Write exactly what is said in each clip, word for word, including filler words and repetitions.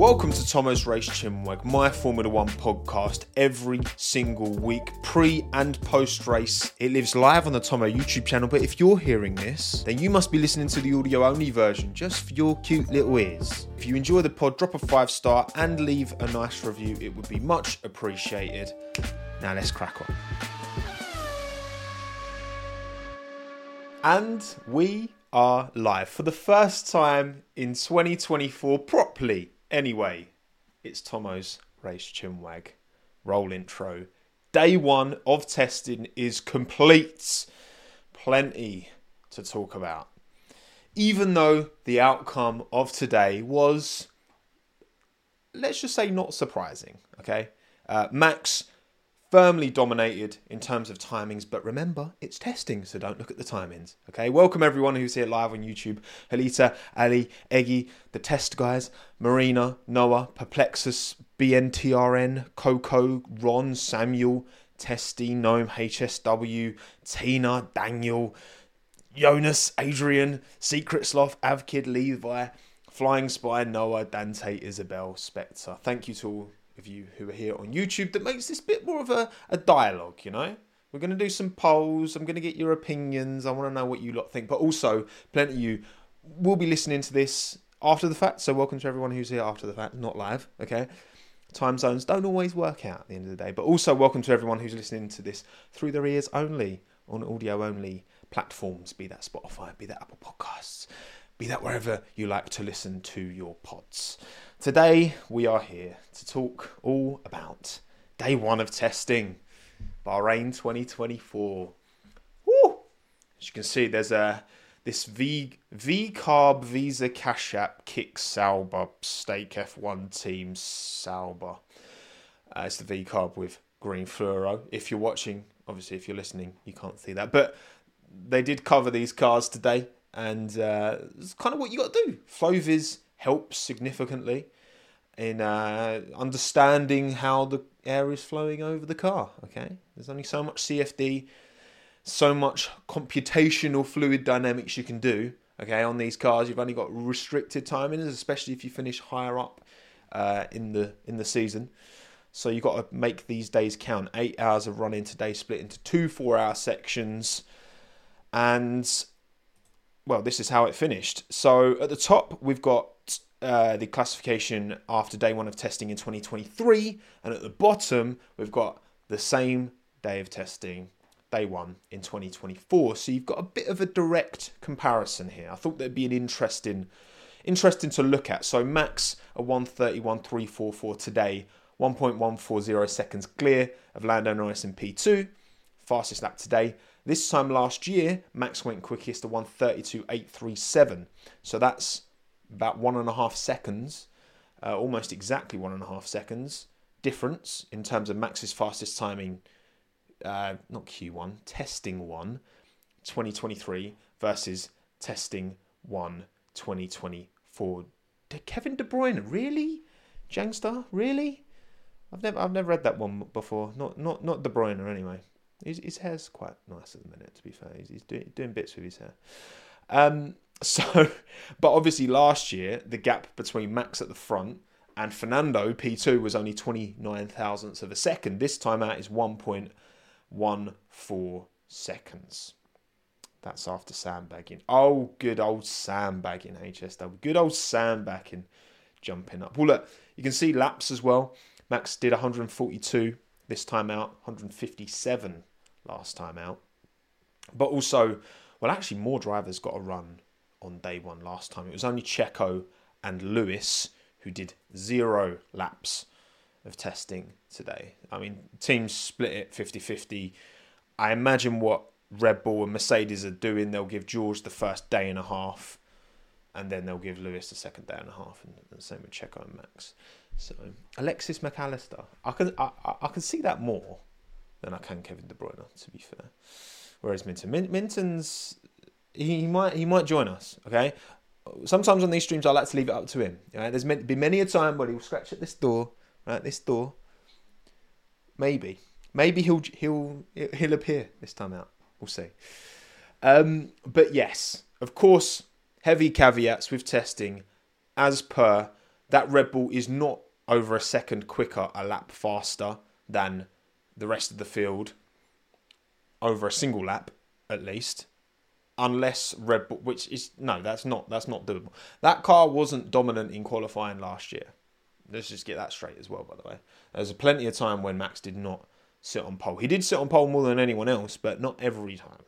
Welcome to Tomo's Race Chinwag, my Formula One podcast every single week, pre and post race. It lives live on the Tomo YouTube channel, but if you're hearing this, then you must be listening to the audio only version just for your cute little ears. If you enjoy the pod, drop a five star and leave a nice review. It would be much appreciated. Now let's crack on. And we are live for the first time in twenty twenty-four, properly. Anyway, it's Tomo's Race Chinwag. Roll intro. Day one of testing is complete. Plenty to talk about. Even though the outcome of today was, let's just say, not surprising. Okay, uh, Max firmly dominated in terms of timings, but remember, it's testing, so don't look at the timings, okay? Welcome everyone who's here live on YouTube. Halita, Ali, Eggy, the test guys, Marina, Noah, Perplexus, B N T R N, Coco, Ron, Samuel, Testy, Gnome, H S W, Tina, Daniel, Jonas, Adrian, Secret Sloth, Avkid, Levi, Flying Spy, Noah, Dante, Isabel, Spectre. Thank you to all of you who are here on YouTube. That makes this bit more of a, a dialogue, you know? We're going to do some polls. I'm going to get your opinions. I want to know what you lot think. But also, plenty of you will be listening to this after the fact. So welcome to everyone who's here after the fact, not live, okay? Time zones don't always work out at the end of the day. But also, welcome to everyone who's listening to this through their ears only, on audio-only platforms, be that Spotify, be that Apple Podcasts, be that wherever you like to listen to your pods. Today, we are here to talk all about day one of testing, Bahrain twenty twenty-four. Woo! As you can see, there's a this V V-Carb Visa Cash App Kick Sauber Stake F one Team Sauber. Uh, it's the V-Carb with green fluoro. If you're watching, obviously, if you're listening, you can't see that. But they did cover these cars today, and uh, it's kind of what you got to do. FlowViz helps significantly in uh, understanding how the air is flowing over the car, okay? There's only so much C F D, so much computational fluid dynamics you can do, okay, on these cars. You've only got restricted timings, especially if you finish higher up uh, in the in the season. So you've got to make these days count. Eight hours of running today split into two four-hour sections, and well, this is how it finished. So at the top, we've got Uh, the classification after day one of testing in twenty twenty-three, and at the bottom we've got the same day of testing, day one in twenty twenty-four. So you've got a bit of a direct comparison here. I thought that'd be an interesting, interesting to look at. So Max a one thirty-one point three four four today, one point one four zero seconds clear of Lando Norris in P two, fastest lap today. This time last year, Max went quickest to one thirty-two point eight three seven. So that's about one and a half seconds, uh, almost exactly one and a half seconds difference in terms of Max's fastest timing, uh, not Q one, testing one, twenty twenty-three versus testing one, twenty twenty-four. Did Kevin De Bruyne, really? Jangstar, really? I've never, I've never read that one before. Not, not, not De Bruyne anyway. His, his hair's quite nice at the minute, to be fair. He's, he's doing, doing bits with his hair. Um. So, but obviously last year, the gap between Max at the front and Fernando, P two, was only twenty-nine thousandths of a second. This time out is one point one four seconds. That's after sandbagging. Oh, good old sandbagging, H S W. Good old sandbagging, jumping up. Well, look, you can see laps as well. Max did one forty-two this time out, one fifty-seven last time out. But also, well, actually, more drivers got a run on day one last time. It was only Checo and Lewis who did zero laps of testing today. I mean, teams split it fifty-fifty. I imagine what Red Bull and Mercedes are doing, they'll give George the first day and a half, and then they'll give Lewis the second day and a half, and the same with Checo and Max. So Alexis McAllister, I can I, I can see that more than I can Kevin De Bruyne, to be fair. Whereas Minton, Min- Minton's He might he might join us, okay? Sometimes on these streams, I like to leave it up to him. Right? There's meant to be many a time where he'll scratch at this door, right? This door. Maybe, maybe he'll he'll he'll appear this time out. We'll see. Um, but yes, of course, heavy caveats with testing, as per that Red Bull is not over a second quicker, a lap faster than the rest of the field, over a single lap at least, unless Red Bull, which is, no, that's not, that's not doable. That car wasn't dominant in qualifying last year. Let's just get that straight as well, by the way. There's plenty of time when Max did not sit on pole. He did sit on pole more than anyone else, but not every time.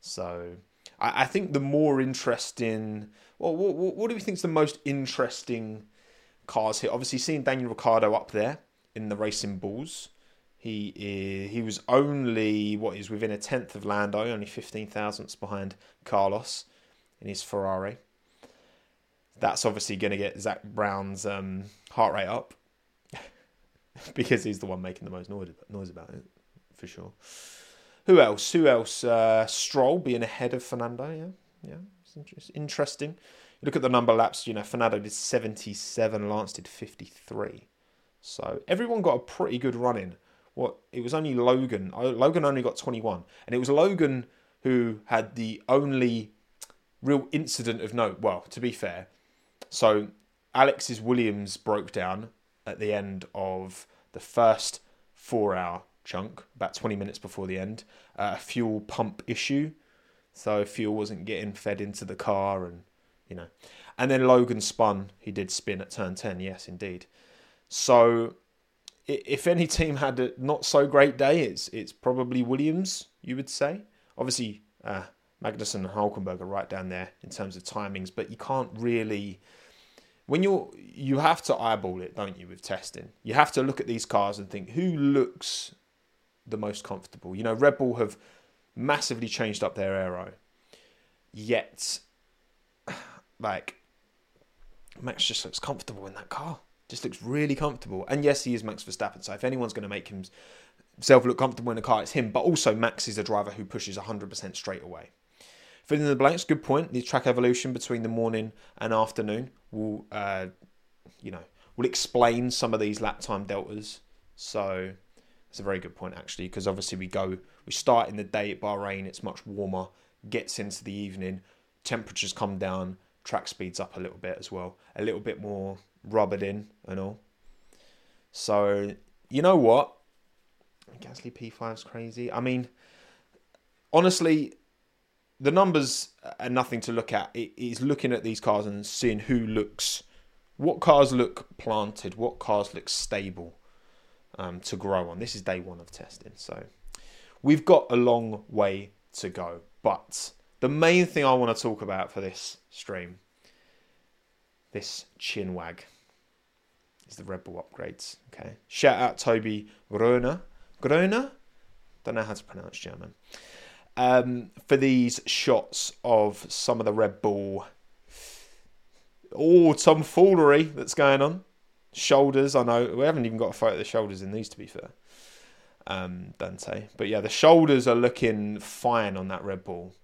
So I, I think the more interesting, well, what, what do we think is the most interesting cars here? Obviously, seeing Daniel Ricciardo up there in the Racing Bulls. He is, he was only, what, is within a tenth of Lando, only fifteen thousandths behind Carlos in his Ferrari. That's obviously going to get Zach Brown's um, heart rate up because he's the one making the most noise about it, for sure. Who else? Who else? Uh, Stroll being ahead of Fernando, yeah. Yeah, it's inter- interesting. You look at the number of laps, you know, Fernando did seventy-seven, Lance did fifty-three. So everyone got a pretty good run in. What, it was only Logan. Logan only got twenty-one. And it was Logan who had the only real incident of note. Well, to be fair, so Alex's Williams broke down at the end of the first four-hour chunk, about twenty minutes before the end. A uh, fuel pump issue, so fuel wasn't getting fed into the car, and you know. And then Logan spun. He did spin at turn ten. Yes, indeed. So, if any team had a not so great day, it's it's probably Williams. You would say, obviously. Uh, Magnussen and Hulkenberg are right down there in terms of timings, but you can't really, when you're, you have to eyeball it, don't you, with testing. You have to look at these cars and think, who looks the most comfortable? You know, Red Bull have massively changed up their aero, yet, like, Max just looks comfortable in that car. Just looks really comfortable. And yes, he is Max Verstappen, so if anyone's going to make himself look comfortable in the car, it's him. But also, Max is a driver who pushes one hundred percent straight away. Filling in the blanks, good point. The track evolution between the morning and afternoon will, uh, you know, will explain some of these lap time deltas. So that's a very good point, actually, because obviously we go, we start in the day at Bahrain, it's much warmer, gets into the evening, temperatures come down, track speeds up a little bit as well, a little bit more rubbered in and all. So you know what? Gasly P five's crazy. I mean, honestly, the numbers are nothing to look at. It is looking at these cars and seeing who looks, what cars look planted, what cars look stable um, to grow on. This is day one of testing, so we've got a long way to go. But the main thing I want to talk about for this stream, this Chinwag, is the Red Bull upgrades. Okay, shout out Toby Gröner. Gröner? Don't know how to pronounce German. Um, for these shots of some of the Red Bull, oh, tomfoolery that's going on. Shoulders, I know. We haven't even got a photo of the shoulders in these, to be fair. Um, Dante. But yeah, the shoulders are looking fine on that Red Bull.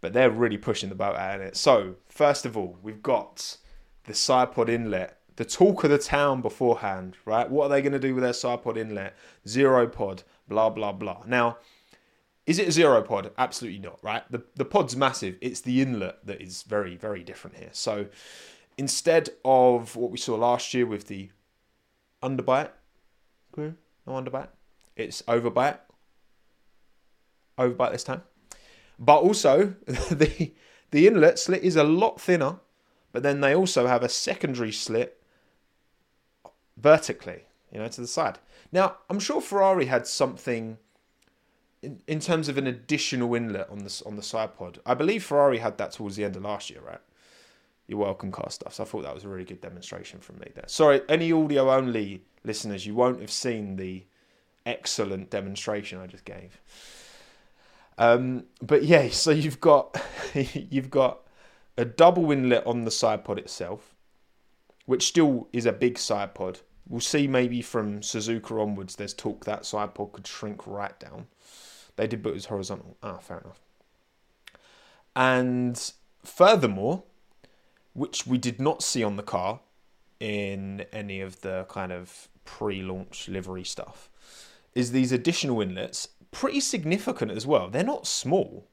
But they're really pushing the boat out of it. So, first of all, we've got the side pod inlet. The talk of the town beforehand, right? What are they going to do with their side pod inlet? Zero pod, blah, blah, blah. Now, is it a zero pod? Absolutely not, right? The the pod's massive. It's the inlet that is very, very different here. So instead of what we saw last year with the underbite, no underbite, it's overbite. Overbite this time. But also, the the inlet slit is a lot thinner, but then they also have a secondary slit vertically, you know, to the side. Now, I'm sure Ferrari had something in, in terms of an additional inlet on the, on the side pod. I believe Ferrari had that towards the end of last year, right? You're welcome, car stuff. So I thought that was a really good demonstration from me there. Sorry, any audio-only listeners, you won't have seen the excellent demonstration I just gave. Um, but yeah, so you've got you've got a double inlet on the side pod itself, which still is a big side pod. We'll see maybe from Suzuka onwards, there's talk that side pod could shrink right down. They did, but it was horizontal. Ah, fair enough. And furthermore, which we did not see on the car in any of the kind of pre-launch livery stuff, is these additional inlets, pretty significant as well. They're not small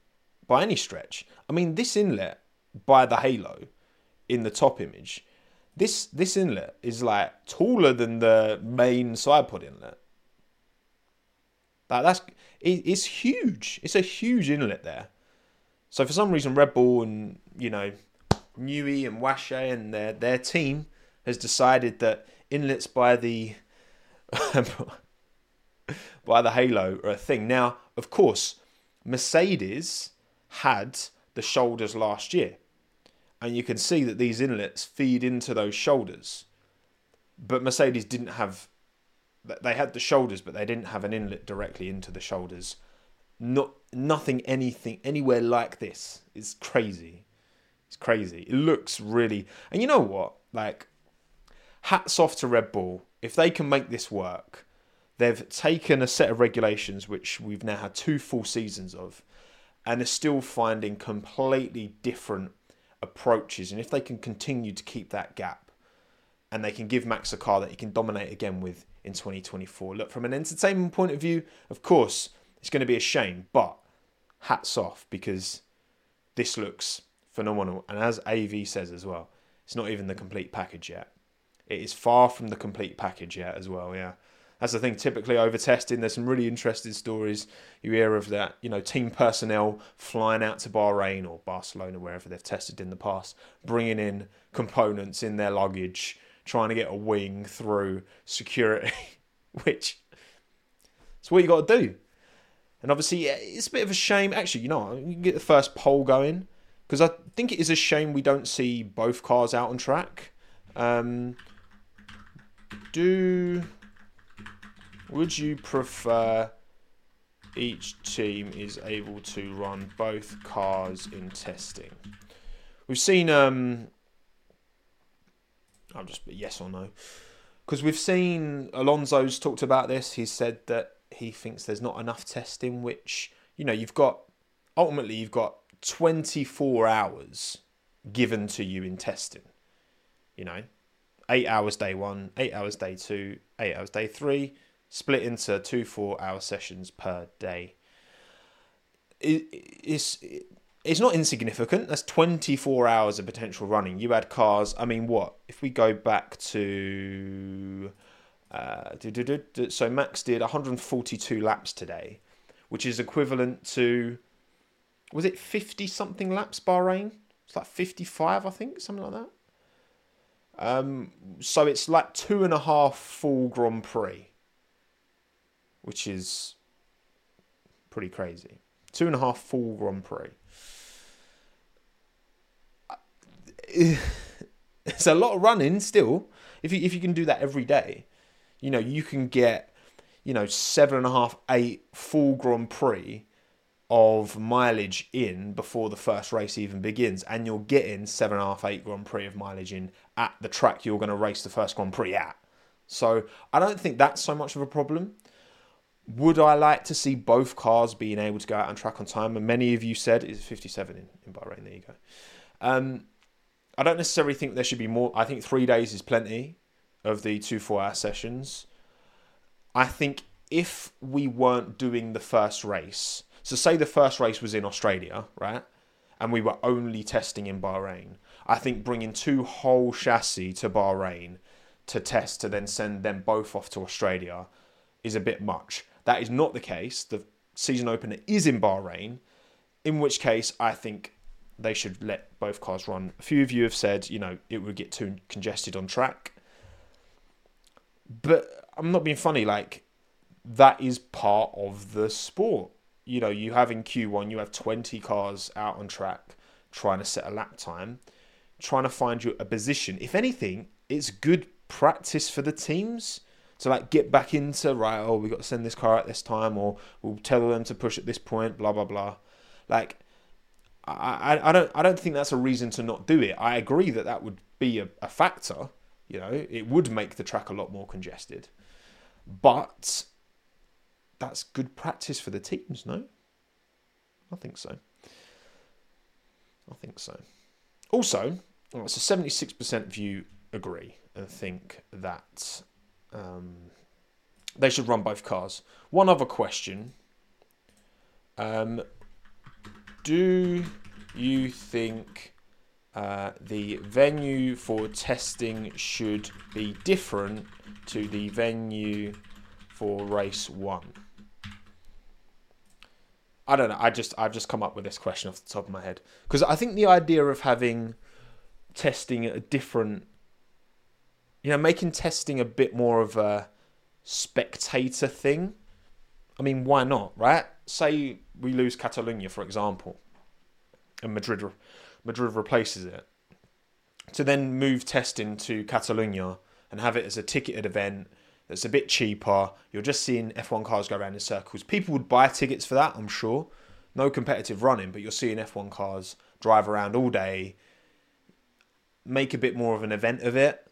by any stretch. I mean, this inlet by the halo in the top image, This this inlet is like taller than the main side pod inlet. Like that's it, it's huge. It's a huge inlet there. So for some reason, Red Bull and you know Newey and Washe and their their team has decided that inlets by the by the halo are a thing. Now, of course, Mercedes had the shoulders last year, and you can see that these inlets feed into those shoulders. But Mercedes didn't have, they had the shoulders, but they didn't have an inlet directly into the shoulders. Not nothing, anything, anywhere like this. It's crazy. It's crazy. It looks really, and you know what? Like, hats off to Red Bull. If they can make this work, they've taken a set of regulations which we've now had two full seasons of, and they're still finding completely different approaches. And if they can continue to keep that gap and they can give Max a car that he can dominate again with in twenty twenty-four, look, from an entertainment point of view, of course, it's going to be a shame, but hats off, because this looks phenomenal. And as A V says as well, it's not even the complete package yet. It is far from the complete package yet as well, yeah. That's the thing, typically over testing, there's some really interesting stories you hear of that, you know, team personnel flying out to Bahrain or Barcelona, wherever they've tested in the past, bringing in components in their luggage, trying to get a wing through security, which it's what you got to do. And obviously, it's a bit of a shame. Actually, you know, you can get the first pole going, because I think it is a shame we don't see both cars out on track. Um, do would you prefer each team is able to run both cars in testing? We've seen um, I'll just be yes or no, because we've seen Alonso's talked about this. He said that he thinks there's not enough testing, which, you know, you've got ultimately you've got twenty-four hours given to you in testing. You know, eight hours day one, eight hours day two, eight hours day three, split into two four-hour sessions per day. It, it's, it, it's not insignificant. That's twenty-four hours of potential running. You had cars, I mean, what? If we go back to... Uh, do, do, do, do, so Max did one hundred forty-two laps today, which is equivalent to... Was it fifty-something laps, Bahrain? It's like fifty-five, I think, something like that. Um, so it's like two and a half full Grand Prix, which is pretty crazy. Two and a half full Grand Prix. It's a lot of running still. If you, if you can do that every day, you know, you can get, you know, seven and a half, eight full Grand Prix of mileage in before the first race even begins, and you're getting seven and a half, eight Grand Prix of mileage in at the track you're going to race the first Grand Prix at. So I don't think that's so much of a problem. Would I like to see both cars being able to go out on track on time? And many of you said it's fifty-seven in, in Bahrain. There you go. Um, I don't necessarily think there should be more. I think three days is plenty of the two four-hour sessions. I think if we weren't doing the first race, so say the first race was in Australia, right? And we were only testing in Bahrain. I think bringing two whole chassis to Bahrain to test, to then send them both off to Australia, is a bit much. That is not the case. The season opener is in Bahrain, in which case I think they should let both cars run. A few of you have said, you know, it would get too congested on track. But I'm not being funny. Like, that is part of the sport. You know, you have in Q one, you have twenty cars out on track trying to set a lap time, trying to find you a position. If anything, it's good practice for the teams to like get back into, right, oh, we've got to send this car at this time, or we'll tell them to push at this point, blah, blah, blah. Like, I, I, I don't I don't think that's a reason to not do it. I agree that that would be a, a factor. You know, it would make the track a lot more congested. But... that's good practice for the teams, no? I think so. I think so. Also, so seventy-six percent of you agree and think that um, they should run both cars. One other question. Um, do you think Uh, the venue for testing should be different to the venue for race one. I don't know. I just I've just come up with this question off the top of my head because I think the idea of having testing a different, you know, making testing a bit more of a spectator thing. I mean, why not, right? Say we lose Catalonia, for example, and Madrid Madrid replaces it. To then move testing to Catalonia and have it as a ticketed event. That's a bit cheaper. You're just seeing F one cars go around in circles. People would buy tickets for that, I'm sure. No competitive running, but you're seeing F one cars drive around all day. Make a bit more of an event of it.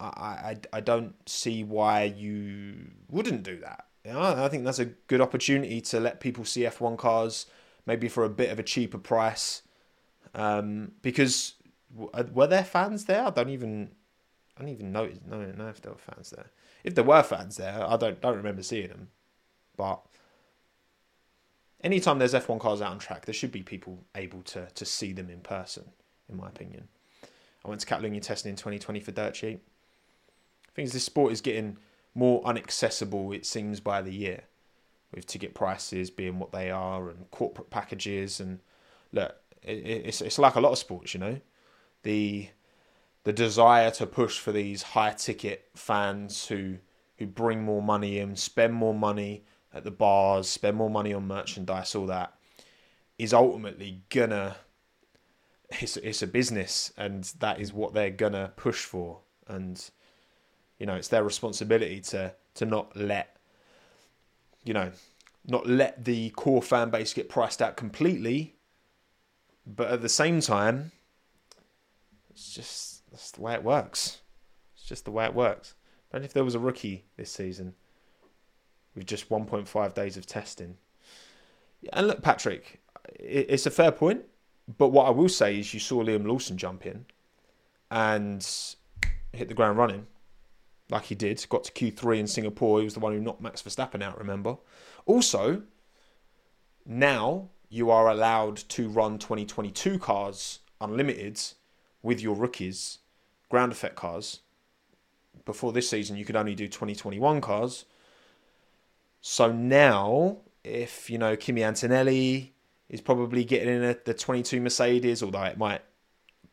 I I, I don't see why you wouldn't do that. You know, I think that's a good opportunity to let people see F one cars, maybe for a bit of a cheaper price. Um, because were there fans there? I don't even... I don't even notice. I don't know if there were fans there. If there were fans there, I don't don't remember seeing them. But anytime there's F one cars out on track, there should be people able to to see them in person, in my opinion. I went to Catalonia testing in twenty twenty for dirt cheap. Things this sport is getting more inaccessible, it seems, by the year, with ticket prices being what they are and corporate packages. And look, it, it's it's like a lot of sports, you know. The The desire to push for these high-ticket fans who who bring more money in, spend more money at the bars, spend more money on merchandise, all that, is ultimately gonna... It's, it's a business, and that is what they're gonna push for. And, you know, it's their responsibility to to not let, you know, not let the core fan base get priced out completely, but at the same time, it's just... That's the way it works. It's just the way it works. Imagine if there was a rookie this season with just one point five days of testing. And look, Patrick, it's a fair point. But what I will say is you saw Liam Lawson jump in and hit the ground running like he did. Got to Q three in Singapore. He was the one who knocked Max Verstappen out, remember? Also, now you are allowed to run twenty twenty-two cars unlimited with your rookies. Ground effect cars. Before this season, you could only do twenty twenty-one cars. So now, if you know Kimi Antonelli is probably getting in a, the twenty-two Mercedes, although it might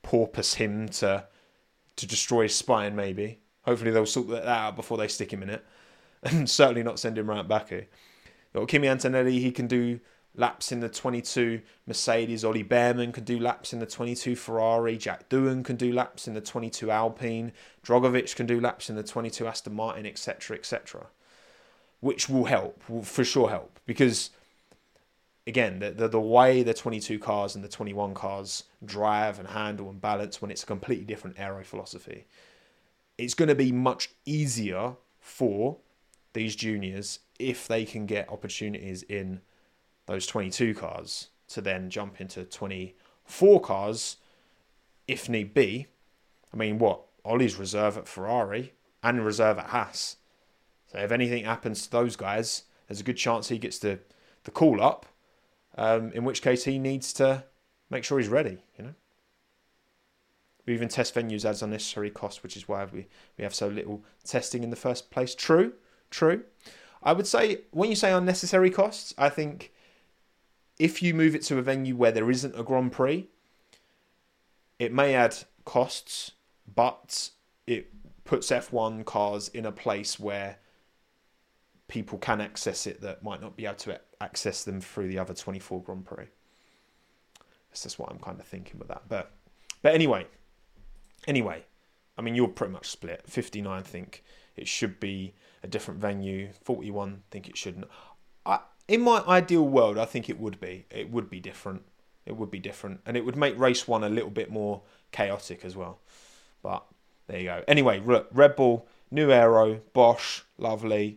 porpoise him to to destroy his spine, maybe. Hopefully, they'll sort that out before they stick him in it, and certainly not send him right back here. You know, Kimi Antonelli, he can do laps in the twenty-two Mercedes. Ollie Bearman can do laps in the twenty-two Ferrari. Jack Doohan can do laps in the twenty-two Alpine. Drogovic can do laps in the twenty-two Aston Martin, et cetera, et cetera. Which will help, will for sure help. Because, again, the, the, the way the twenty-two cars and the twenty-one cars drive and handle and balance when it's a completely different aero philosophy, it's going to be much easier for these juniors if they can get opportunities in those twenty-two cars to then jump into twenty-four cars if need be. I mean, what? Ollie's reserve at Ferrari and reserve at Haas. So if anything happens to those guys, there's a good chance he gets the, the call up, um, in which case he needs to make sure he's ready, you know. We even test venues adds unnecessary cost, which is why we, we have so little testing in the first place. True, true. I would say, when you say unnecessary costs, I think... if you move it to a venue where there isn't a Grand Prix, it may add costs, but it puts F one cars in a place where people can access it that might not be able to access them through the other twenty-four Grand Prix. That's just what I'm kind of thinking with that. But but anyway, anyway, I mean, you're pretty much split. fifty-nine think it should be a different venue. forty-one think it shouldn't. I... In my ideal world, I think it would be. It would be different. It would be different. And it would make race one a little bit more chaotic as well. But there you go. Anyway, Red Bull, new aero, Bosch, lovely.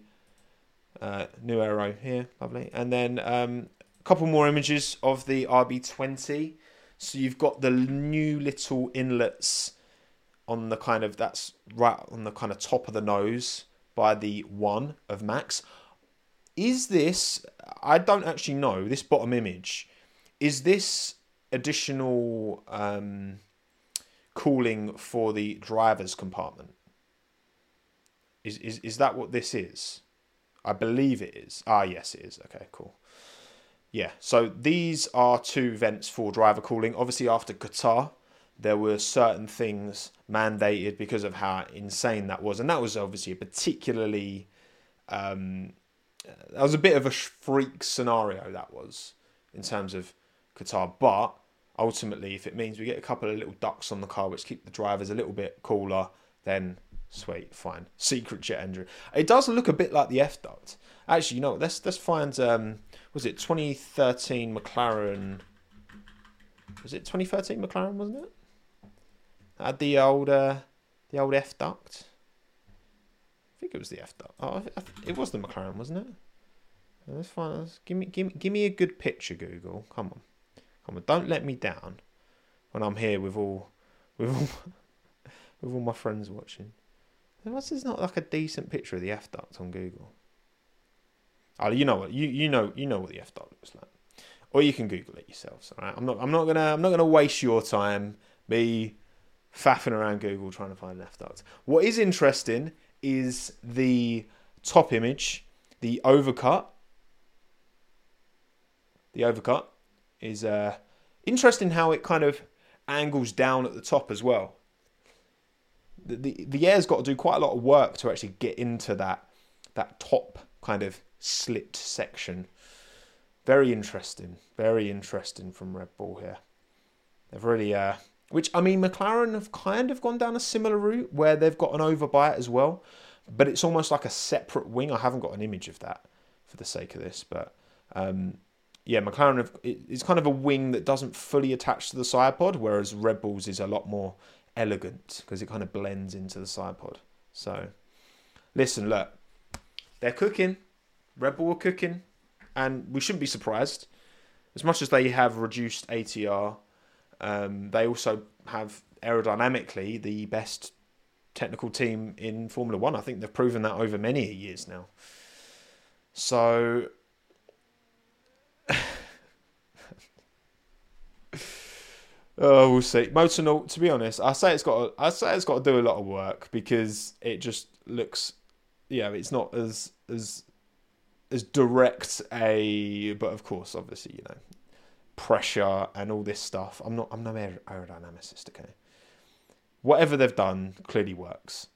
Uh, new aero here, lovely. And then um, a couple more images of the R B twenty. So you've got the new little inlets on the kind of, that's right on the kind of top of the nose by the one of Max. Is this, I don't actually know, this bottom image, is this additional um, cooling for the driver's compartment. Is, is is that what this is? I believe it is. Ah, yes, it is. Okay, cool. Yeah, so these are two vents for driver cooling. Obviously, after Qatar, there were certain things mandated because of how insane that was. And that was obviously a particularly... Um, that was a bit of a freak scenario, that was, in terms of Qatar. But ultimately, if it means we get a couple of little ducts on the car, which keep the drivers a little bit cooler, then... Sweet, fine. Secret jet engine. It does look a bit like the F duct. Actually, you know what? Let's let's find. Um, was it twenty thirteen McLaren? Was it twenty thirteen McLaren? Wasn't it? I had the old uh, the old F duct. I think it was the F duct. Oh, I th- it was the McLaren, wasn't it? Let's find. Let's, give me give me give me a good picture, Google. Come on, come on. Don't let me down when I'm here with all with all with all my friends watching. What's this? Not like a decent picture of the F duct on Google. Oh, you know what? You you know you know what the F duct looks like, or you can Google it yourselves. All right, I'm not I'm not gonna I'm not gonna waste your time me faffing around Google trying to find an F duct. What is interesting is the top image, the overcut. The overcut is uh, interesting how it kind of angles down at the top as well. The, the the air's got to do quite a lot of work to actually get into that that top kind of slit section. Very interesting, very interesting from Red Bull here. They've really, uh, which I mean, McLaren have kind of gone down a similar route where they've got an overbite as well, but it's almost like a separate wing. I haven't got an image of that for the sake of this, but um, yeah, McLaren have, it, it's kind of a wing that doesn't fully attach to the side pod, whereas Red Bull's is a lot more elegant because it kind of blends into the side pod. So listen, look, they're cooking. Red Bull are cooking, and we shouldn't be surprised. As much as they have reduced A T R, um, they also have aerodynamically the best technical team in Formula One. I think they've proven that over many years now. So oh, we'll see. Motonaut, to be honest, I say it's got. To, I say it's got to do a lot of work because it just looks. Yeah, it's not as as as direct a. But of course, obviously, you know, pressure and all this stuff. I'm not. I'm no aer- aerodynamicist. Okay. Whatever they've done clearly works.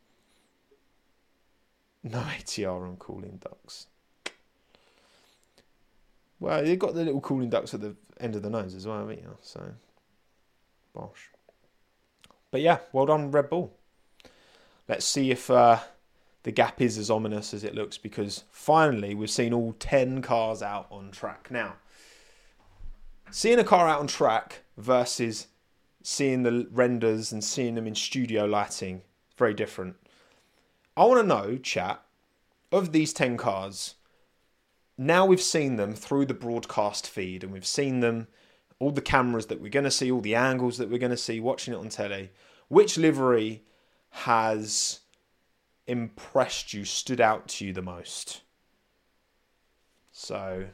No A T R on cooling ducts. Well, they've got the little cooling ducts at the end of the nose as well, haven't you? So. Gosh. But yeah, well done Red Bull. Let's see if uh, the gap is as ominous as it looks, because finally we've seen all ten cars out on track. Now, seeing a car out on track versus seeing the renders and seeing them in studio lighting, very different. I want to know, chat, of these ten cars, now we've seen them through the broadcast feed and we've seen them all the cameras that we're going to see, all the angles that we're going to see, watching it on telly, which livery has impressed you, stood out to you the most? So,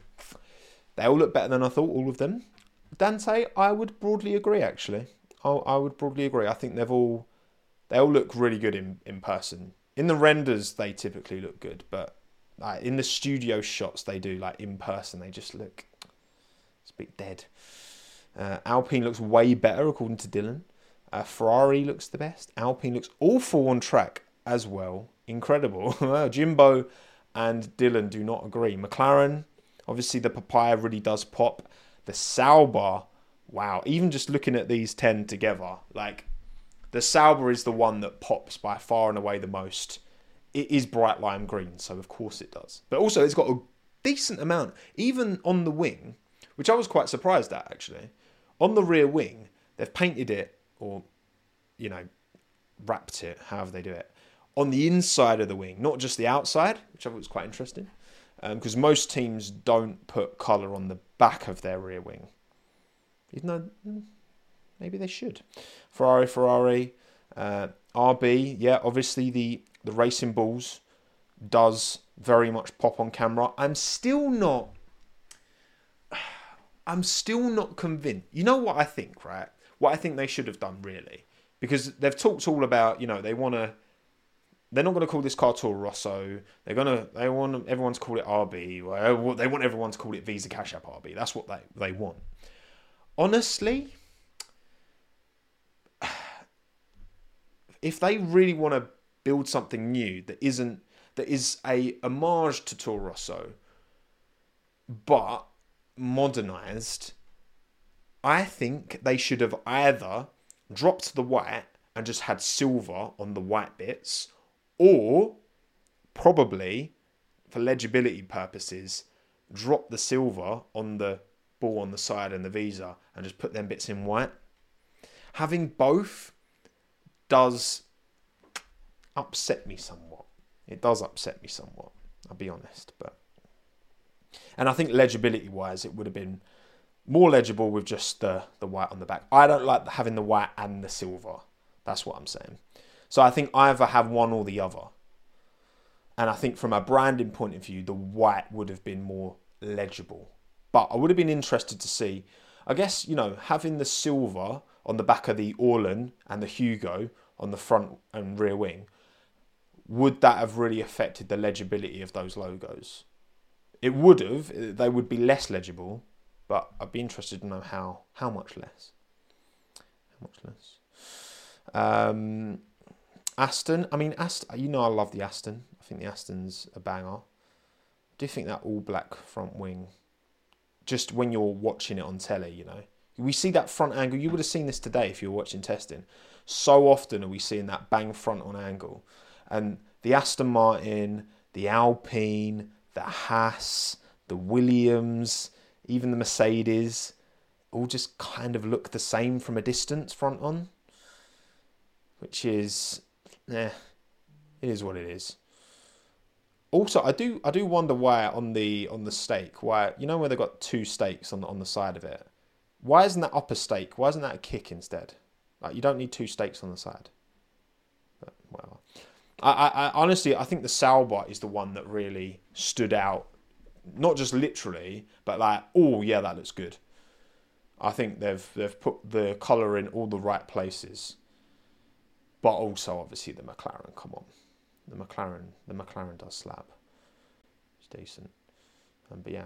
they all look better than I thought, all of them. Dante, I would broadly agree, actually. I, I would broadly agree. I think they've all, they all look really good in, in person. In the renders, they typically look good, but uh, in the studio shots they do, like in person, they just look, it's a bit dead. Uh, Alpine looks way better, according to Dylan. Uh, Ferrari looks the best. Alpine looks awful on track as well. Incredible. Jimbo and Dylan do not agree. McLaren, obviously the papaya really does pop. The Sauber, wow. Even just looking at these ten together, like the Sauber is the one that pops by far and away the most. It is bright lime green, so of course it does. But also it's got a decent amount, even on the wing, which I was quite surprised at, actually. On the rear wing, they've painted it or, you know, wrapped it, however they do it, on the inside of the wing, not just the outside, which I thought was quite interesting, because um, most teams don't put colour on the back of their rear wing. Even though maybe they should. Ferrari, Ferrari, uh, R B, yeah, obviously the, the racing balls does very much pop on camera. I'm still not... I'm still not convinced. You know what I think, right? What I think they should have done, really. Because they've talked all about, you know, they want to... They're not going to call this car Tor Rosso. They're going to... They want everyone to call it R B. They want everyone to call it Visa Cash App R B. That's what they, they want. Honestly... If they really want to build something new that isn't... That is a homage to Tor Rosso, but modernised, I think they should have either dropped the white and just had silver on the white bits, or probably, for legibility purposes, drop the silver on the ball on the side and the Visa and just put them bits in white. Having both does upset me somewhat. It does upset me somewhat, I'll be honest. But and I think legibility-wise, it would have been more legible with just the, the white on the back. I don't like having the white and the silver. That's what I'm saying. So I think either have one or the other. And I think from a branding point of view, the white would have been more legible. But I would have been interested to see, I guess, you know, having the silver on the back of the Orlan and the Hugo on the front and rear wing, would that have really affected the legibility of those logos? It would have. They would be less legible, but I'd be interested to know how how much less. How much less? Um, Aston. I mean, Aston. You know, I love the Aston. I think the Aston's a banger. I do think that all black front wing, just when you're watching it on telly, you know, we see that front angle. You would have seen this today if you were watching testing. So often are we seeing that bang front on angle. And the Aston Martin, the Alpine, the Haas, the Williams, even the Mercedes, all just kind of look the same from a distance front on. Which is, eh, it is what it is. Also, I do I do wonder why on the on the stake, why, you know, where they've got two stakes on the, on the side of it, why isn't that upper stake? Why isn't that a kick instead? Like, you don't need two stakes on the side. But whatever. I, I, I honestly, I think the Sauber is the one that really stood out. Not just literally, but like, oh yeah, that looks good. I think they've they've put the colour in all the right places. But also, obviously, the McLaren. Come on, the McLaren, the McLaren does slap. It's decent. Um, but yeah,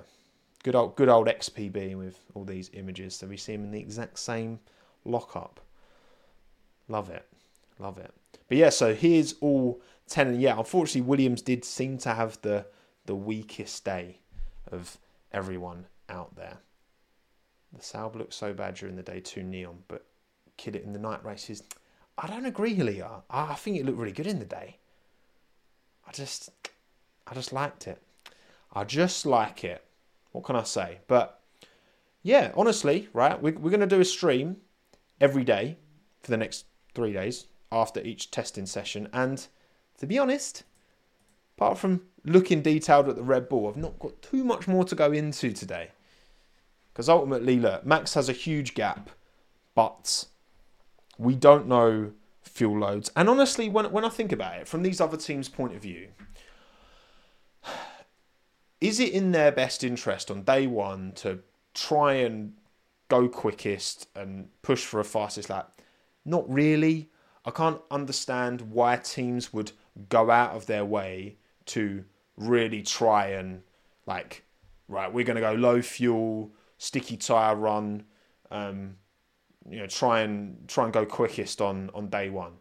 good old good old X P B with all these images. So we see him in the exact same lockup. Love it, love it. But yeah, so here's all ten. And yeah, unfortunately, Williams did seem to have the, the weakest day of everyone out there. The Sauber looked so bad during the day, too neon, but kid it in the night races. I don't agree, Leah. I think it looked really good in the day. I just, I just liked it. I just like it. What can I say? But yeah, honestly, right, we're, we're going to do a stream every day for the next three days. After each testing session, and to be honest, apart from looking detailed at the Red Bull, I've not got too much more to go into today, because ultimately, look, Max has a huge gap, but we don't know fuel loads. And honestly, when when I think about it, from these other teams' point of view, is it in their best interest on day one to try and go quickest and push for a fastest lap? Not really. I can't understand why teams would go out of their way to really try and, like, right, we're going to go low fuel, sticky tyre run, um, you know, try and try and go quickest on, on day one.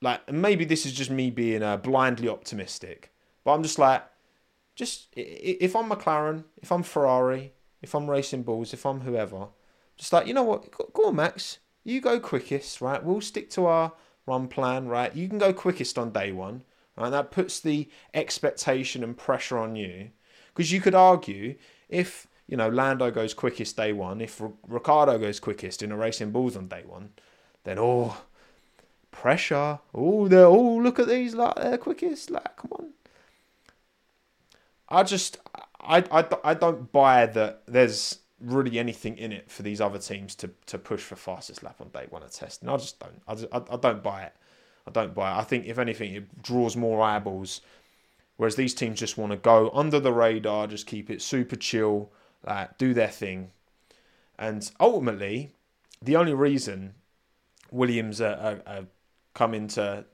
Like, and maybe this is just me being uh, blindly optimistic, but I'm just like, just if I'm McLaren, if I'm Ferrari, if I'm Racing Bulls, if I'm whoever, just like, you know what, go on, Max. You go quickest, right? We'll stick to our run plan, right? You can go quickest on day one, right? That puts the expectation and pressure on you. Because you could argue if, you know, Lando goes quickest day one, if Ricciardo goes quickest in a Racing Bulls on day one, then, oh, pressure. Oh, they're, oh, look at these, like, they're quickest. Like, come on. I just, I, I, I don't buy that there's really anything in it for these other teams to to push for fastest lap on day one of testing. I just don't. I, just, I, I don't buy it. I don't buy it. I think, if anything, it draws more eyeballs, whereas these teams just want to go under the radar, just keep it super chill, like, do their thing. And ultimately, the only reason Williams are, are, are coming to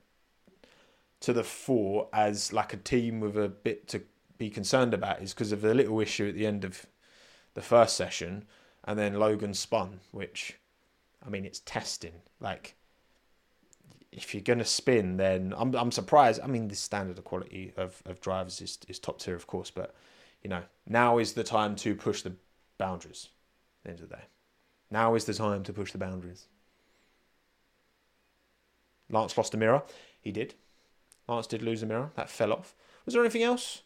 to the fore as like a team with a bit to be concerned about is because of the little issue at the end of the first session, and then Logan spun, which, I mean, it's testing. Like, if you're gonna spin, then I'm I'm surprised. I mean, the standard of quality of, of drivers is is top tier, of course, but you know, now is the time to push the boundaries. At the end of the day, now is the time to push the boundaries. Lance lost a mirror. He did. Lance did lose a mirror. That fell off. Was there anything else?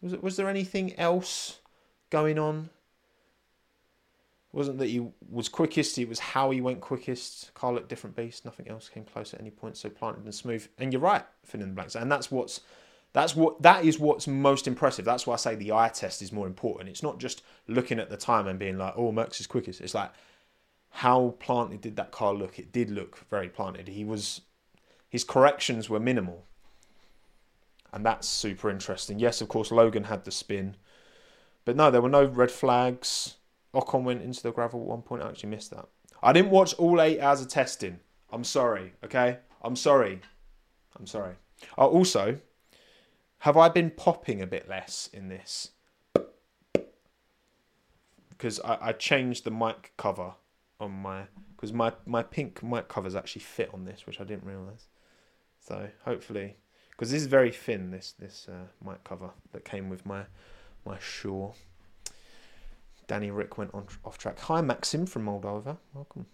Was it? Was there anything else going on? It wasn't that he was quickest. It was how he went quickest. Car looked different beast. Nothing else came close at any point. So planted and smooth. And you're right, fill in the blanks. And that's what's that's what that is what's most impressive. That's why I say the eye test is more important. It's not just looking at the time and being like, oh, Max is quickest. It's like, how planted did that car look? It did look very planted. He was, his corrections were minimal. And that's super interesting. Yes, of course, Logan had the spin. But no, there were no red flags. Ocon went into the gravel at one point. I actually missed that. I didn't watch all eight hours of testing. I'm sorry, okay? I'm sorry. I'm sorry. Oh, also, have I been popping a bit less in this? Because I, I changed the mic cover on my... Because my, my pink mic covers actually fit on this, which I didn't realise. So, hopefully... Because this is very thin, this this uh, mic cover that came with my my Shure. Danny Rick went on off track. Hi, Maxim from Moldova. Welcome.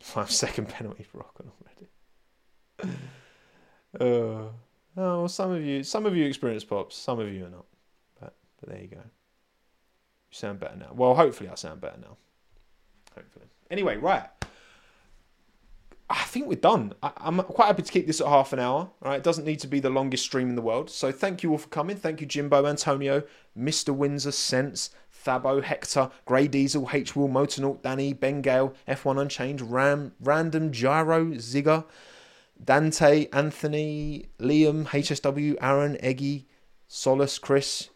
Five second penalty for Ocon already. uh, oh, well, some of you, some of you experience pops, some of you are not. But, but there you go. You sound better now. Well, hopefully I sound better now. Hopefully. Anyway, right. I think we're done. I, I'm quite happy to keep this at half an hour. Right? It doesn't need to be the longest stream in the world. So thank you all for coming. Thank you, Jimbo, Antonio, Mister Windsor, Sense, Thabo, Hector, Grey Diesel, H-Wheel, Motonaut, Danny, Bengale, F one Unchained, Ram, Random, Gyro, Zigger, Dante, Anthony, Liam, H S W, Aaron, Eggy, Solace, Chris,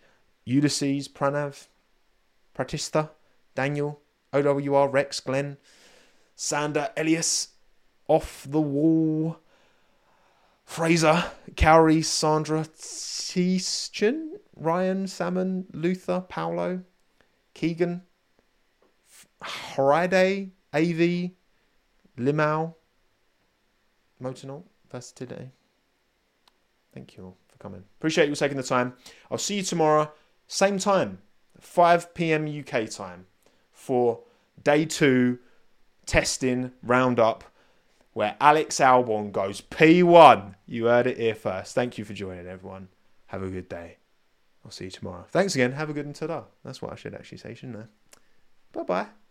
Ulysses, Pranav, Pratista, Daniel, O W R, Rex, Glenn, Sander, Elias, Off the Wall, Fraser, Cowrie, Sandra, Teeschen, Ryan, Salmon, Luther, Paolo, Keegan, Friday, A V, Limau, Motonaut, Versatility. Thank you all for coming. Appreciate you taking the time. I'll see you tomorrow, same time, five p.m. U K time, for day two testing roundup, where Alex Albon goes P one. You heard it here first. Thank you for joining, everyone. Have a good day. I'll see you tomorrow. Thanks again. Have a good and ta-da. That's what I should actually say, shouldn't I? Bye-bye.